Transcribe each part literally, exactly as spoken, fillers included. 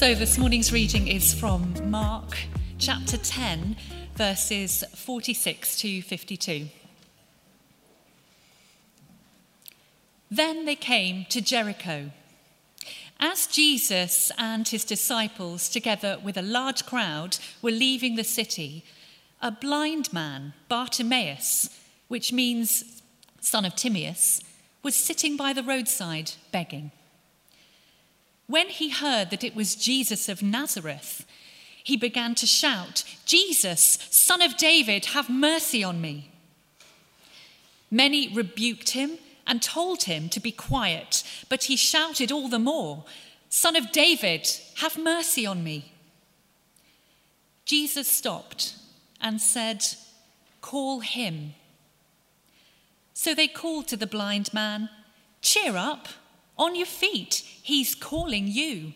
So this morning's reading is from Mark chapter ten, verses forty-six to fifty-two. Then they came to Jericho. As Jesus and his disciples, together with a large crowd, were leaving the city, a blind man, Bartimaeus, which means son of Timaeus, was sitting by the roadside begging. When he heard that it was Jesus of Nazareth, he began to shout, "Jesus, Son of David, have mercy on me." Many rebuked him and told him to be quiet, but he shouted all the more, "Son of David, have mercy on me." Jesus stopped and said, "Call him." So they called to the blind man, "Cheer up, on your feet, he's calling you."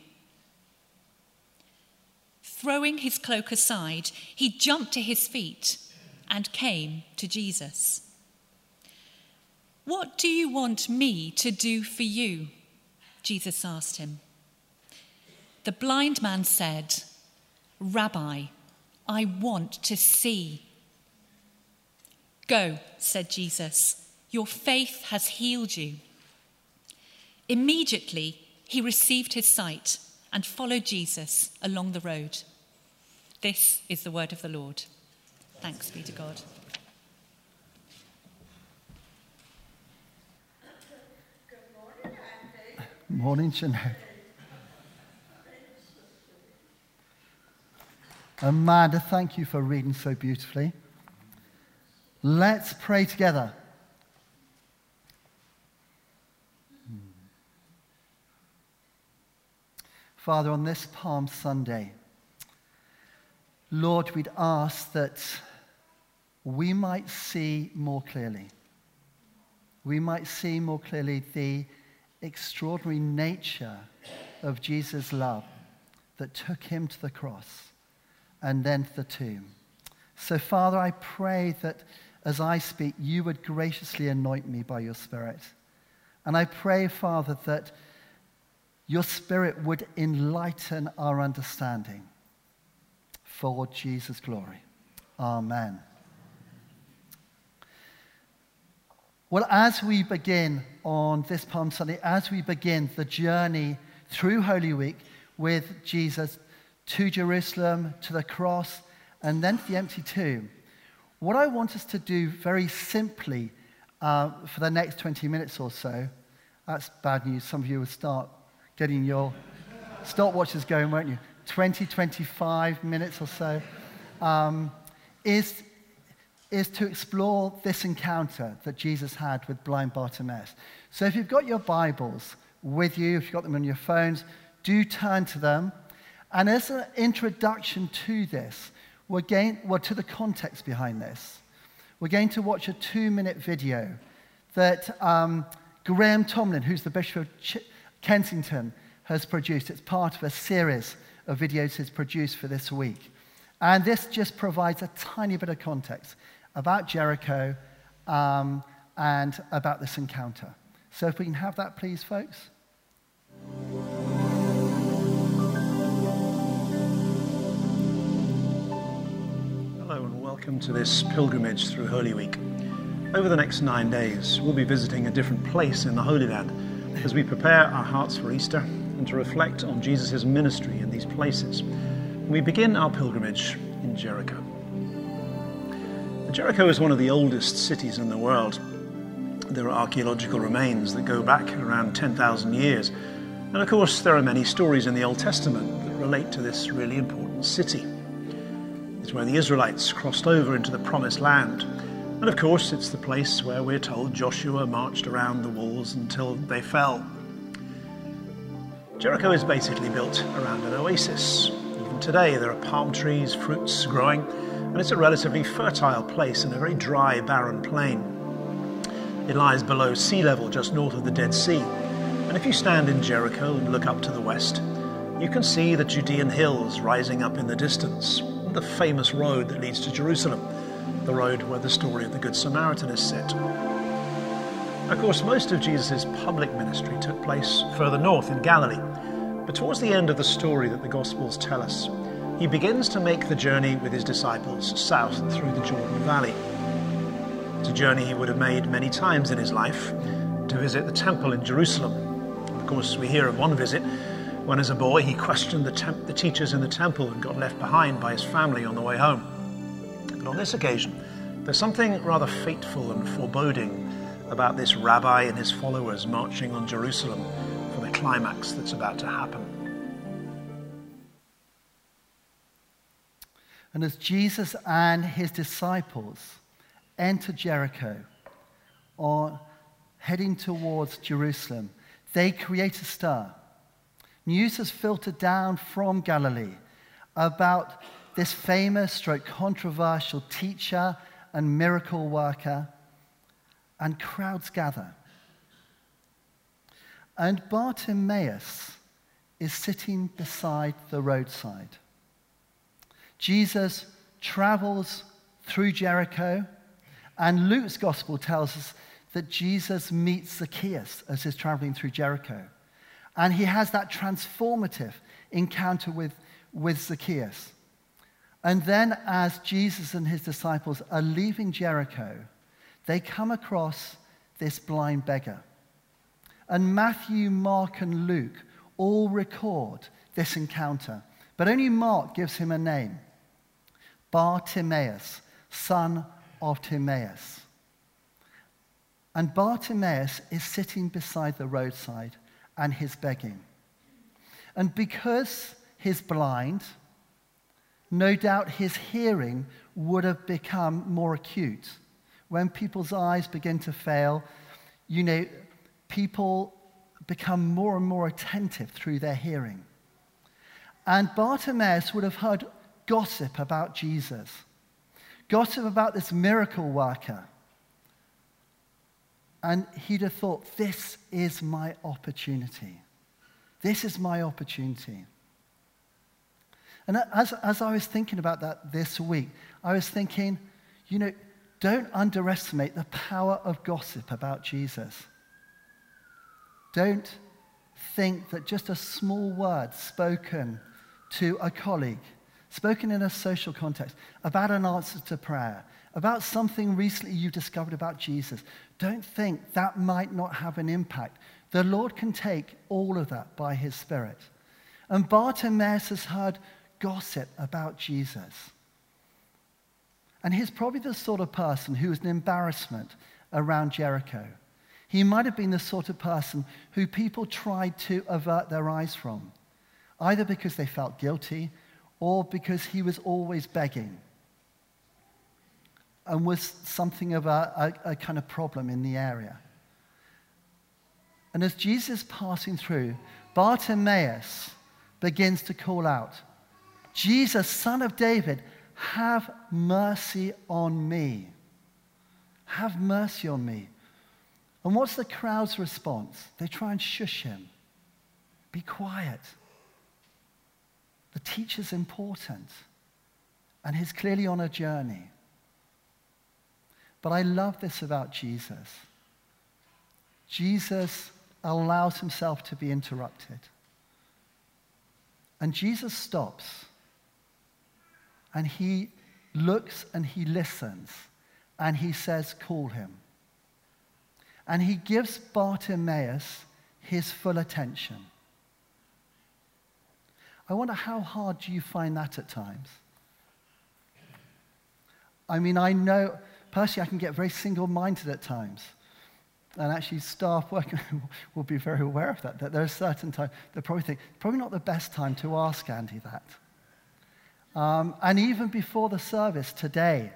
Throwing his cloak aside, he jumped to his feet and came to Jesus. "What do you want me to do for you?" Jesus asked him. The blind man said, "Rabbi, I want to see." "Go," said Jesus, "your faith has healed you." Immediately, he received his sight and followed Jesus along the road. This is the word of the Lord. Thanks be to God. Good morning, Andy. Morning, Jeanette. Amanda, thank you for reading so beautifully. Let's pray together. Father, on this Palm Sunday, Lord, we'd ask that we might see more clearly. We might see more clearly the extraordinary nature of Jesus' love that took him to the cross and then to the tomb. So, Father, I pray that as I speak, you would graciously anoint me by your Spirit. And I pray, Father, that your Spirit would enlighten our understanding for Jesus' glory. Amen. Well, as we begin on this Palm Sunday, as we begin the journey through Holy Week with Jesus to Jerusalem, to the cross, and then to the empty tomb, what I want us to do very simply uh, for the next twenty minutes or so, that's bad news, some of you will start getting your stopwatches going, won't you? twenty, twenty-five minutes or so, um, is, is to explore this encounter that Jesus had with blind Bartimaeus. So if you've got your Bibles with you, if you've got them on your phones, do turn to them. And as an introduction to this, we're going, well, to the context behind this, we're going to watch a two-minute video that um, Graham Tomlin, who's the Bishop of Ch- Kensington has produced. It's part of a series of videos he's produced for this week. And this just provides a tiny bit of context about Jericho um, and about this encounter. So if we can have that, please, folks. Hello and welcome to this pilgrimage through Holy Week. Over the next nine days, we'll be visiting a different place in the Holy Land as we prepare our hearts for Easter and to reflect on Jesus' ministry in these places. We begin our pilgrimage in Jericho. Jericho is one of the oldest cities in the world. There are archaeological remains that go back around ten thousand years. And of course, there are many stories in the Old Testament that relate to this really important city. It's where the Israelites crossed over into the Promised Land. And of course, it's the place where we're told Joshua marched around the walls until they fell. Jericho is basically built around an oasis. Even today, there are palm trees, fruits growing, and it's a relatively fertile place in a very dry, barren plain. It lies below sea level, just north of the Dead Sea. And if you stand in Jericho and look up to the west, you can see the Judean hills rising up in the distance, the famous road that leads to Jerusalem, the road where the story of the Good Samaritan is set. Of course, most of Jesus' public ministry took place further north in Galilee, But towards the end of the story that the Gospels tell us, he begins to make the journey with his disciples south through the Jordan Valley. It's a journey he would have made many times in his life to visit the temple in Jerusalem. Of course, we hear of one visit when, as a boy, he questioned the, temp- the teachers in the temple and got left behind by his family on the way home. But on this occasion, there's something rather fateful and foreboding about this rabbi and his followers marching on Jerusalem for the climax that's about to happen. And as Jesus and his disciples enter Jericho, or heading towards Jerusalem, they create a stir. News has filtered down from Galilee about this famous, stroke controversial teacher and miracle worker, and crowds gather. And Bartimaeus is sitting beside the roadside. Jesus travels through Jericho, and Luke's gospel tells us that Jesus meets Zacchaeus as he's traveling through Jericho. And he has that transformative encounter with, with Zacchaeus. And then as Jesus and his disciples are leaving Jericho, they come across this blind beggar. And Matthew, Mark, and Luke all record this encounter. But only Mark gives him a name. Bartimaeus, son of Timaeus. And Bartimaeus is sitting beside the roadside and he's begging. And because he's blind, no doubt his hearing would have become more acute. When people's eyes begin to fail, you know, people become more and more attentive through their hearing. And Bartimaeus would have heard gossip about Jesus, gossip about this miracle worker. And he'd have thought, this is my opportunity. This is my opportunity. And as, as I was thinking about that this week, I was thinking, you know, don't underestimate the power of gossip about Jesus. Don't think that just a small word spoken to a colleague, spoken in a social context, about an answer to prayer, about something recently you've discovered about Jesus, don't think that might not have an impact. The Lord can take all of that by his Spirit. And Bartimaeus has heard gossip about Jesus. And he's probably the sort of person who was an embarrassment around Jericho. He might have been the sort of person who people tried to avert their eyes from, either because they felt guilty or because he was always begging and was something of a, a, a kind of problem in the area. And as Jesus is passing through, Bartimaeus begins to call out, Jesus, son of David, have mercy on me. Have mercy on me. And what's the crowd's response? They try and shush him. Be quiet. The teacher's important, and he's clearly on a journey. But I love this about Jesus. Jesus allows himself to be interrupted. And Jesus stops, and he looks and he listens, and he says, call him. And he gives Bartimaeus his full attention. I wonder how hard do you find that at times? I mean, I know, personally, I can get very single-minded at times. And actually, staff working will be very aware of that, that there are certain times they probably think, probably not the best time to ask Andy that. Um, and even before the service today,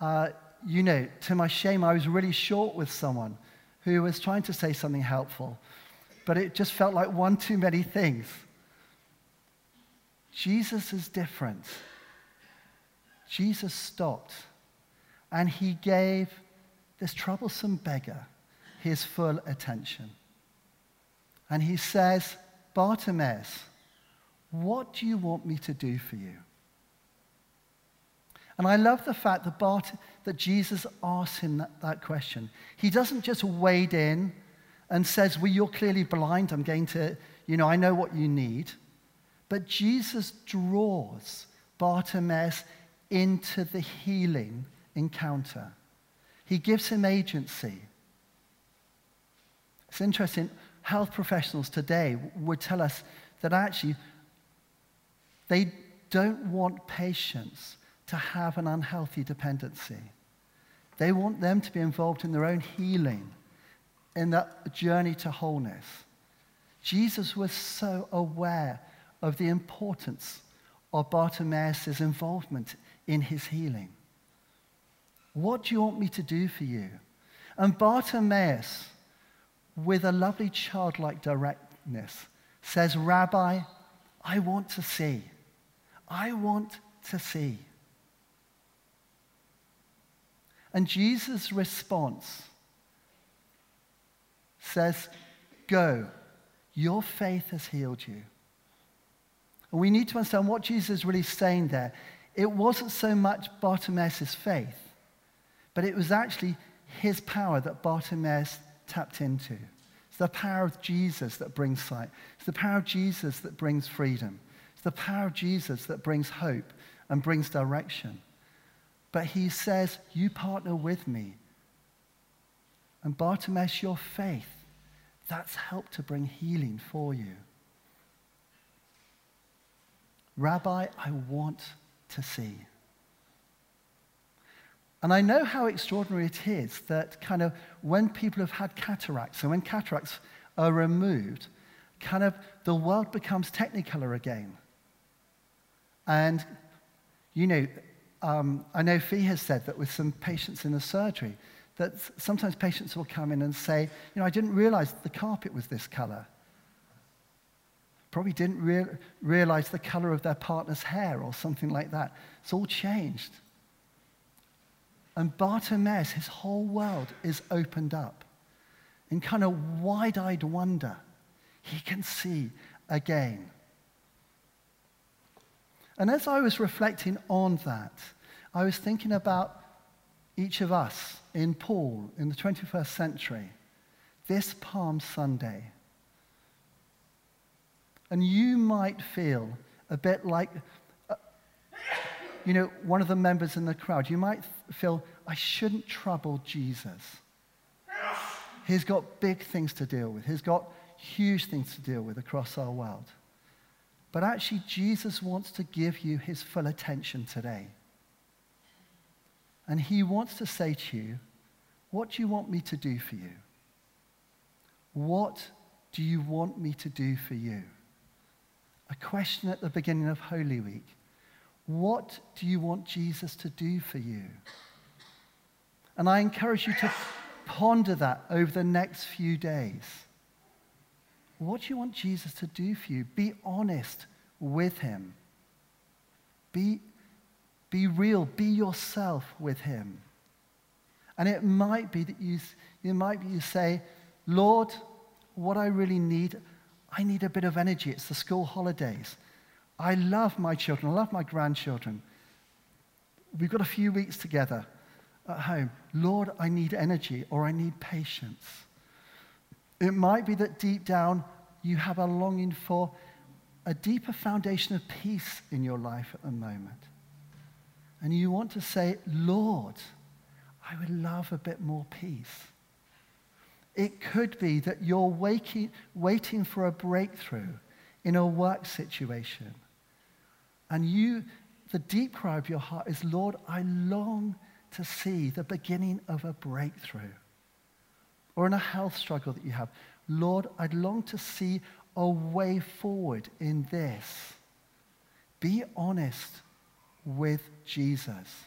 uh, you know, to my shame, I was really short with someone who was trying to say something helpful, but it just felt like one too many things. Jesus is different. Jesus stopped, and he gave this troublesome beggar his full attention. And he says, Bartimaeus, what do you want me to do for you? And I love the fact that, Bart- that Jesus asks him that, that question. He doesn't just wade in and says, well, you're clearly blind. I'm going to, you know, I know what you need. But Jesus draws Bartimaeus into the healing encounter. He gives him agency. It's interesting, health professionals today would tell us that actually they don't want patients to have an unhealthy dependency. They want them to be involved in their own healing, in that journey to wholeness. Jesus was so aware of the importance of Bartimaeus' involvement in his healing. What do you want me to do for you? And Bartimaeus, with a lovely childlike directness, says, Rabbi, I want to see. I want to see. And Jesus' response says, go, your faith has healed you. And we need to understand what Jesus is really saying there. It wasn't so much Bartimaeus' faith, but it was actually his power that Bartimaeus tapped into. It's the power of Jesus that brings sight. It's the power of Jesus that brings freedom. It's the power of Jesus that brings hope and brings direction. But he says, you partner with me. And Bartimaeus, your faith, that's helped to bring healing for you. Rabbi, I want to see. And I know how extraordinary it is that kind of when people have had cataracts, and when cataracts are removed, kind of the world becomes technicolor again. And, you know, um, I know Fee has said that with some patients in the surgery, that sometimes patients will come in and say, you know, I didn't realize the carpet was this color. Probably didn't re realize the color of their partner's hair or something like that. It's all changed. And Bartimaeus, his whole world is opened up in kind of wide-eyed wonder. He can see again. And as I was reflecting on that, I was thinking about each of us in Paul in the twenty-first century, this Palm Sunday. And you might feel a bit like, uh, you know, one of the members in the crowd. You might feel, I shouldn't trouble Jesus. He's got big things to deal with. He's got huge things to deal with across our world. But actually, Jesus wants to give you his full attention today. And he wants to say to you, what do you want me to do for you? What do you want me to do for you? A question at the beginning of Holy Week. What do you want Jesus to do for you? And I encourage you to ponder that over the next few days. What do you want Jesus to do for you? Be honest with him. Be, be real. Be yourself with him. And it might be that you, it might be you say, Lord, what I really need, I need a bit of energy. It's the school holidays. I love my children. I love my grandchildren. We've got a few weeks together at home. Lord, I need energy, or I need patience. It might be that deep down you have a longing for a deeper foundation of peace in your life at the moment. And you want to say, Lord, I would love a bit more peace. It could be that you're waking, waiting for a breakthrough in a work situation. And you, the deep cry of your heart is, Lord, I long to see the beginning of a breakthrough. Or in a health struggle that you have, Lord, I'd long to see a way forward in this. Be honest with Jesus.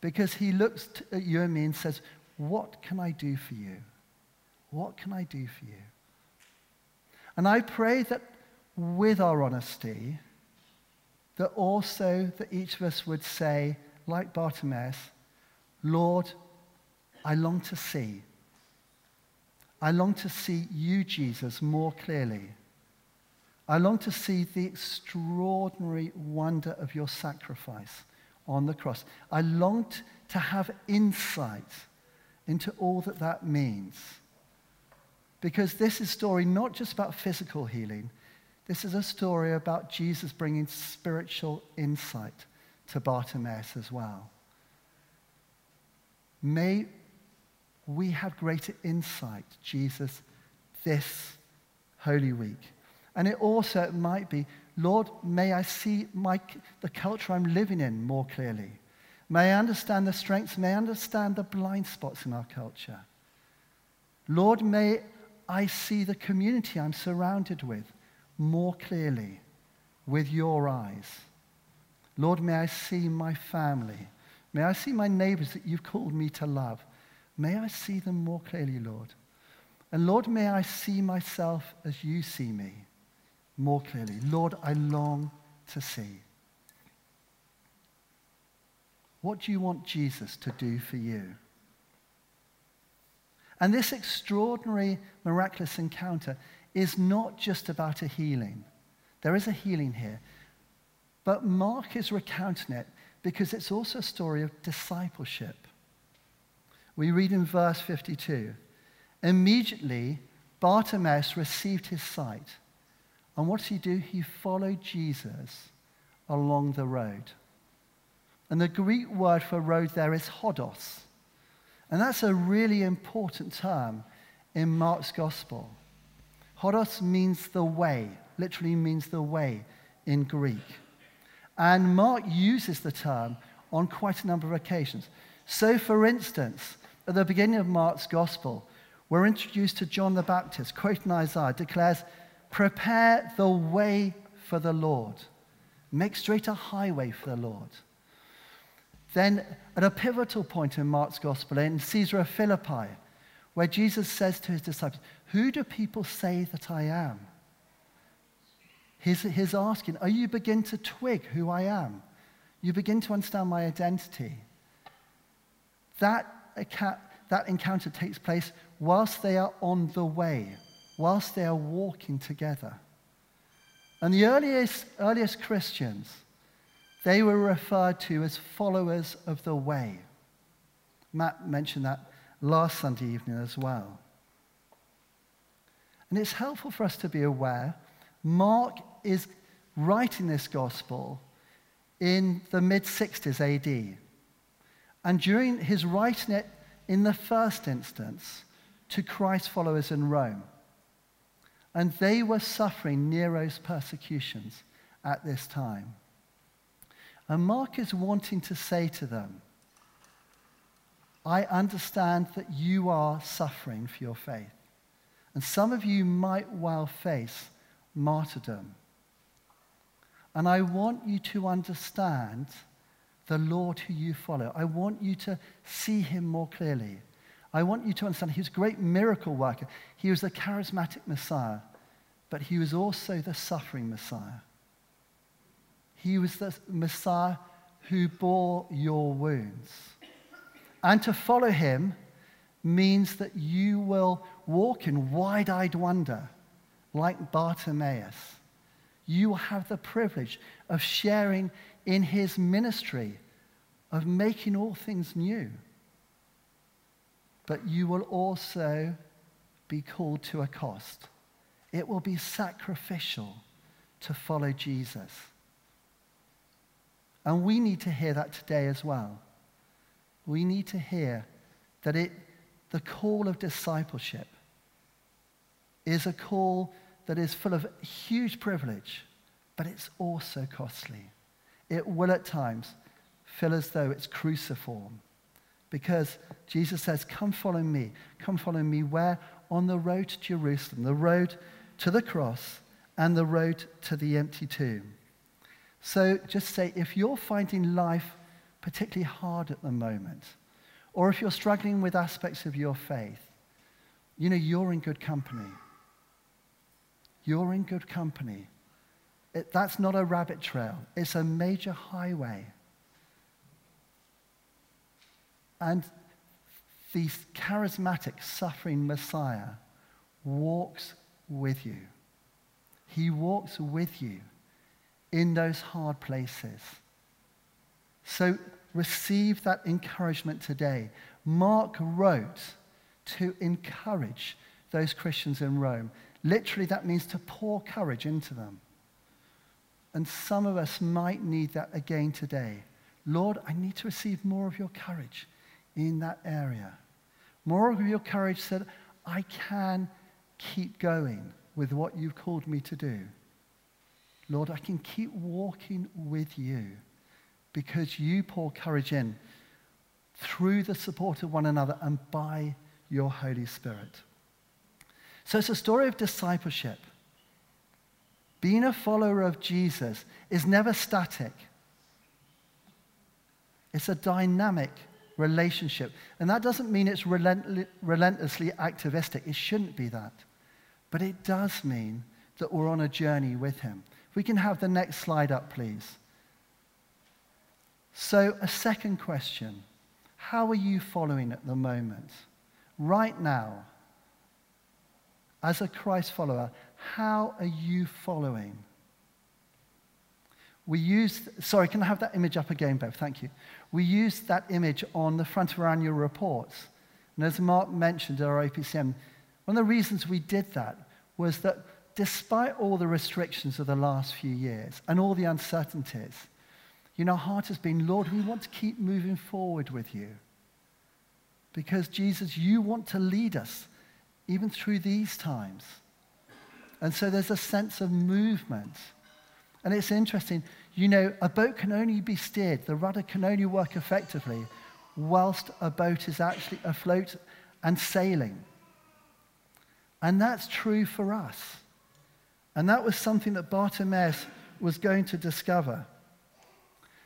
Because he looks at you and me and says, what can I do for you? What can I do for you? And I pray that with our honesty, that also that each of us would say, like Bartimaeus, Lord, I long to see. I long to see you, Jesus, more clearly. I long to see the extraordinary wonder of your sacrifice on the cross. I long to have insight into all that that means. Because this is a story not just about physical healing, This is a story about Jesus bringing spiritual insight to Bartimaeus as well. May we have greater insight, Jesus, this Holy Week. And it also might be, Lord, may I see my, the culture I'm living in more clearly. May I understand the strengths, may I understand the blind spots in our culture. Lord, may I see the community I'm surrounded with more clearly with your eyes. Lord, may I see my family. May I see my neighbors that you've called me to love. May I see them more clearly, Lord. And Lord, may I see myself as you see me more clearly. Lord, I long to see. What do you want Jesus to do for you? And this extraordinary, miraculous encounter is not just about a healing. There is a healing here. But Mark is recounting it because it's also a story of discipleship. We read in verse fifty-two, immediately Bartimaeus received his sight. And what did he do? He followed Jesus along the road. And the Greek word for road there is hodos. And that's a really important term in Mark's gospel. Hodos means the way, literally means the way in Greek. And Mark uses the term on quite a number of occasions. So, for instance, at the beginning of Mark's gospel, we're introduced to John the Baptist, quoting Isaiah, declares, prepare the way for the Lord. Make straight a highway for the Lord. Then, at a pivotal point in Mark's gospel, in Caesarea Philippi, where Jesus says to his disciples, who do people say that I am? He's, he's asking, oh, you begin to twig who I am. You begin to understand my identity. That, that encounter takes place whilst they are on the way, whilst they are walking together. And the earliest, earliest Christians, they were referred to as followers of the way. Matt mentioned that last Sunday evening as well. And it's helpful for us to be aware Mark is writing this gospel in the mid sixties A D. And during his writing it in the first instance to Christ's followers in Rome. And they were suffering Nero's persecutions at this time. And Mark is wanting to say to them, I understand that you are suffering for your faith. And some of you might well face martyrdom. And I want you to understand the Lord who you follow. I want you to see him more clearly. I want you to understand he was a great miracle worker. He was the charismatic Messiah, but he was also the suffering Messiah. He was the Messiah who bore your wounds. And to follow him means that you will walk in wide-eyed wonder. Like Bartimaeus, you will have the privilege of sharing in his ministry, of making all things new. But you will also be called to a cost. It will be sacrificial to follow Jesus. And we need to hear that today as well. We need to hear that it, the call of discipleship is a call that is full of huge privilege, but it's also costly. It will at times feel as though it's cruciform because Jesus says, come follow me, come follow me where? On the road to Jerusalem, the road to the cross and the road to the empty tomb. So just say, if you're finding life particularly hard at the moment, or if you're struggling with aspects of your faith, you know, you're in good company. You're in good company. It, that's not a rabbit trail. It's a major highway. And the charismatic, suffering Messiah walks with you. He walks with you in those hard places. So receive that encouragement today. Mark wrote to encourage those Christians in Rome, Literally, that means to pour courage into them. And some of us might need that again today. Lord, I need to receive more of your courage in that area. More of your courage so that I can keep going with what you've called me to do. Lord, I can keep walking with you because you pour courage in through the support of one another and by your Holy Spirit. So it's a story of discipleship. Being a follower of Jesus is never static. It's a dynamic relationship. And that doesn't mean it's relentless, relentlessly activistic. It shouldn't be that. But it does mean that we're on a journey with him. If we can have the next slide up, please. So a second question. How are you following at the moment? Right now, as a Christ follower, how are you following? We used, sorry, can I have that image up again, Bev? Thank you. We used that image on the front of our annual reports. And as Mark mentioned at our A P C M, one of the reasons we did that was that despite all the restrictions of the last few years and all the uncertainties, you know, our heart has been, Lord, we want to keep moving forward with you. Because, Jesus, you want to lead us even through these times. And so there's a sense of movement. And it's interesting, you know, a boat can only be steered, the rudder can only work effectively whilst a boat is actually afloat and sailing. And that's true for us. And that was something that Bartimaeus was going to discover.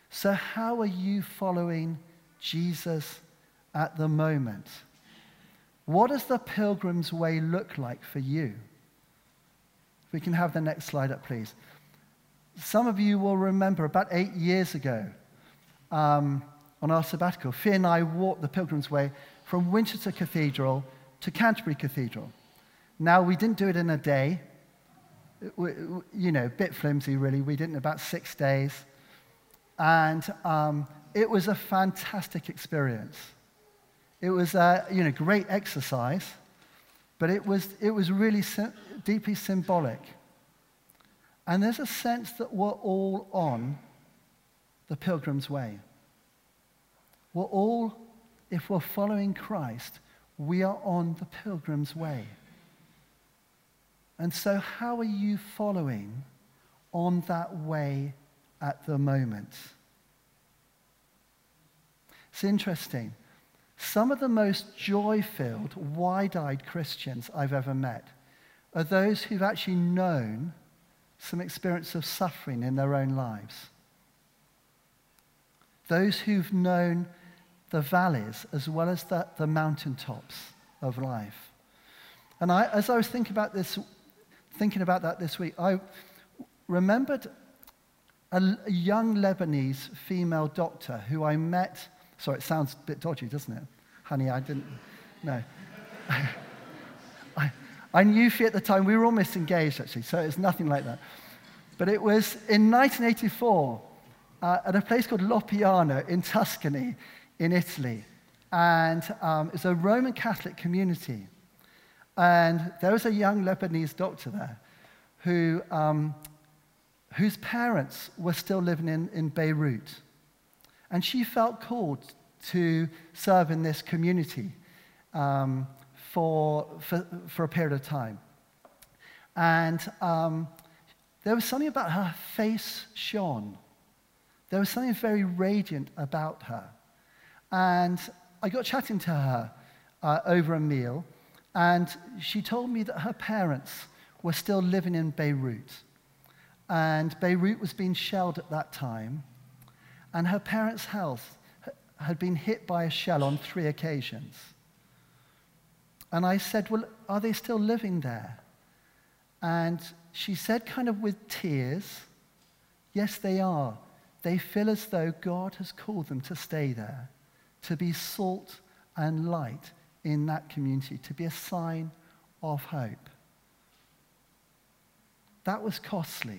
So how are you following Jesus at the moment? What does the Pilgrim's Way look like for you? If we can have the next slide up, please. Some of you will remember about eight years ago um, on our sabbatical, Fee and I walked the Pilgrim's Way from Winchester Cathedral to Canterbury Cathedral. Now, we didn't do it in a day. We, you know, a bit flimsy, really. We did it in about six days. And um, it was a fantastic experience. It was a you know, great exercise, but it was, it was really sim- deeply symbolic. And there's a sense that we're all on the Pilgrim's Way. We're all, if we're following Christ, we are on the Pilgrim's Way. And so how are you following on that way at the moment? It's interesting. Some of the most joy-filled, wide-eyed Christians I've ever met are those who've actually known some experience of suffering in their own lives. Those who've known the valleys as well as the, the mountaintops of life. And I, as I was thinking about this, thinking about that this week, I remembered a, a young Lebanese female doctor who I met. Sorry, it sounds a bit dodgy, doesn't it? Honey, I didn't, no. I, I knew Fee at the time. We were almost engaged, actually, so it's nothing like that. But it was in nineteen eighty-four uh, at a place called Lopiano in Tuscany in Italy. And um, it's a Roman Catholic community. And there was a young Lebanese doctor there who, um, whose parents were still living in, in Beirut. And she felt called to serve in this community um, for, for, for a period of time. And um, there was something about her face shone. There was something very radiant about her. And I got chatting to her uh, over a meal, and she told me that her parents were still living in Beirut. And Beirut was being shelled at that time. And her parents' health had been hit by a shell on three occasions. And I said, well, are they still living there? And she said kind of with tears, yes, they are. They feel as though God has called them to stay there, to be salt and light in that community, to be a sign of hope. That was costly.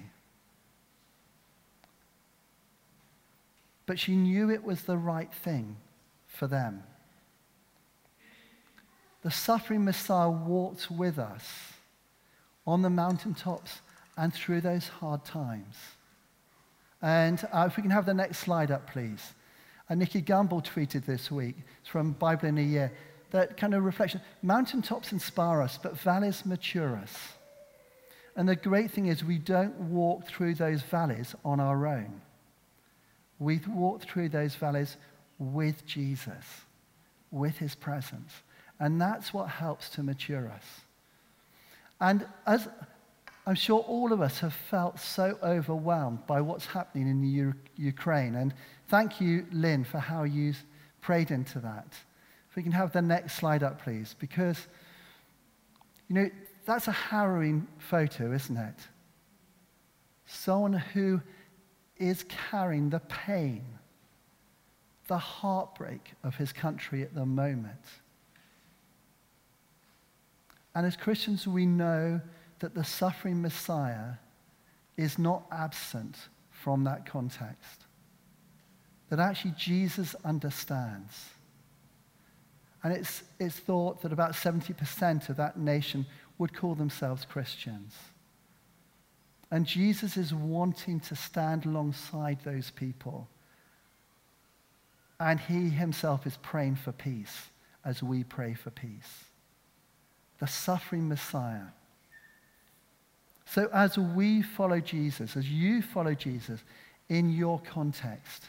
But she knew it was the right thing for them. The suffering Messiah walked with us on the mountaintops and through those hard times. And uh, if we can have the next slide up, please. Uh, Nicky Gumbel tweeted this week, it's from Bible in a Year, that kind of reflection. Mountaintops inspire us, but valleys mature us. And the great thing is we don't walk through those valleys on our own. We walk through those valleys with Jesus, with his presence. And that's what helps to mature us. And as I'm sure all of us have felt so overwhelmed by what's happening in U- Ukraine. And thank you, Lynn, for how you prayed into that. If we can have the next slide up, please, because, you know, that's a harrowing photo, isn't it? Someone who is carrying the pain, the heartbreak of his country at the moment. And as Christians, we know that the suffering Messiah is not absent from that context. That actually Jesus understands. And it's, it's thought that about seventy percent of that nation would call themselves Christians. And Jesus is wanting to stand alongside those people. And he himself is praying for peace as we pray for peace. The suffering Messiah. So as we follow Jesus, as you follow Jesus in your context,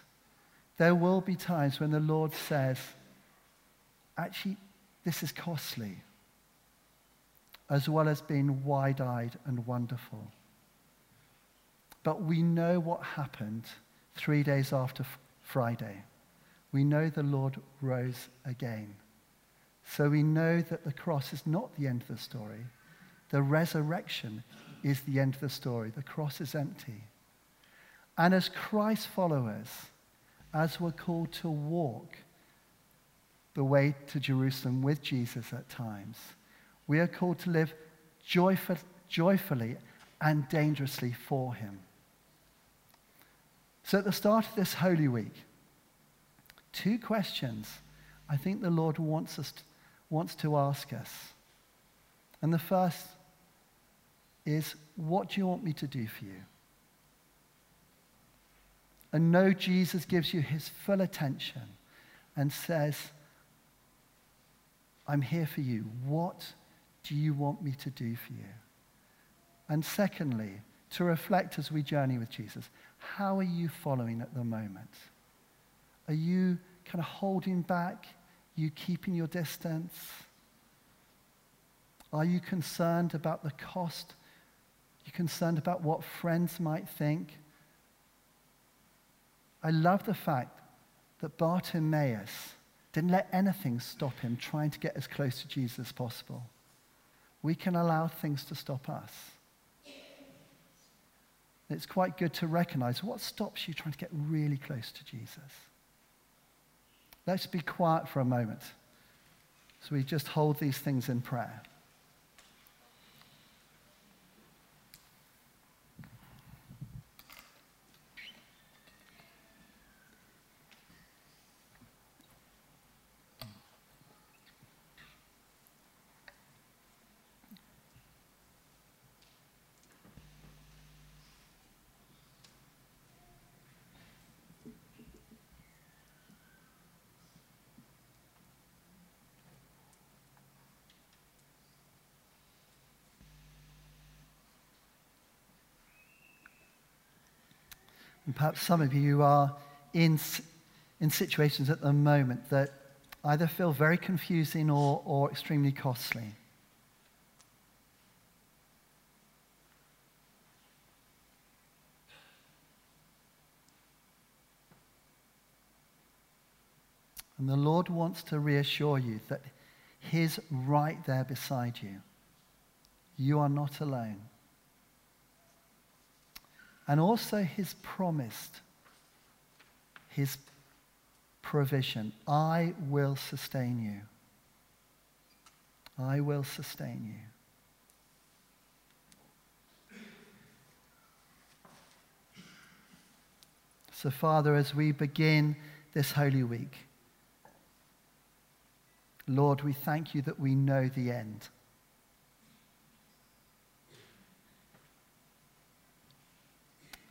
there will be times when the Lord says, actually, this is costly, as well as being wide-eyed and wonderful. But we know what happened three days after Friday. We know the Lord rose again. So we know that the cross is not the end of the story. The resurrection is the end of the story. The cross is empty. And as Christ followers, as we're called to walk the way to Jerusalem with Jesus at times, we are called to live joyful, joyfully and dangerously for him. So at the start of this Holy Week, two questions I think the Lord wants us to, wants to ask us. And the first is, what do you want me to do for you? And know Jesus gives you his full attention and says, I'm here for you. What do you want me to do for you? And secondly, to reflect as we journey with Jesus. How are you following at the moment? Are you kind of holding back? You keeping your distance? Are you concerned about the cost? Are you concerned about what friends might think? I love the fact that Bartimaeus didn't let anything stop him trying to get as close to Jesus as possible. We can allow things to stop us. It's quite good to recognize what stops you trying to get really close to Jesus. Let's be quiet for a moment. So we just hold these things in prayer. And perhaps some of you are in, in situations at the moment that either feel very confusing or, or extremely costly. And the Lord wants to reassure you that he's right there beside you. You are not alone. And also his promised, his provision. I will sustain you. I will sustain you. So, Father, as we begin this Holy Week, Lord, we thank you that we know the end.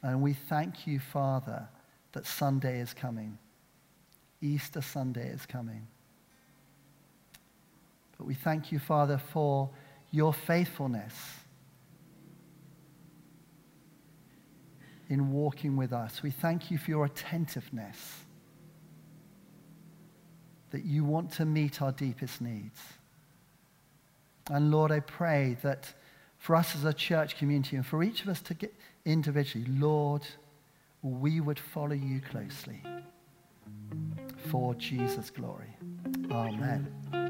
And we thank you, Father, that Sunday is coming. Easter Sunday is coming. But we thank you, Father, for your faithfulness in walking with us. We thank you for your attentiveness, that you want to meet our deepest needs. And Lord, I pray that for us as a church community and for each of us to get individually, Lord, we would follow you closely for Jesus' glory. Amen.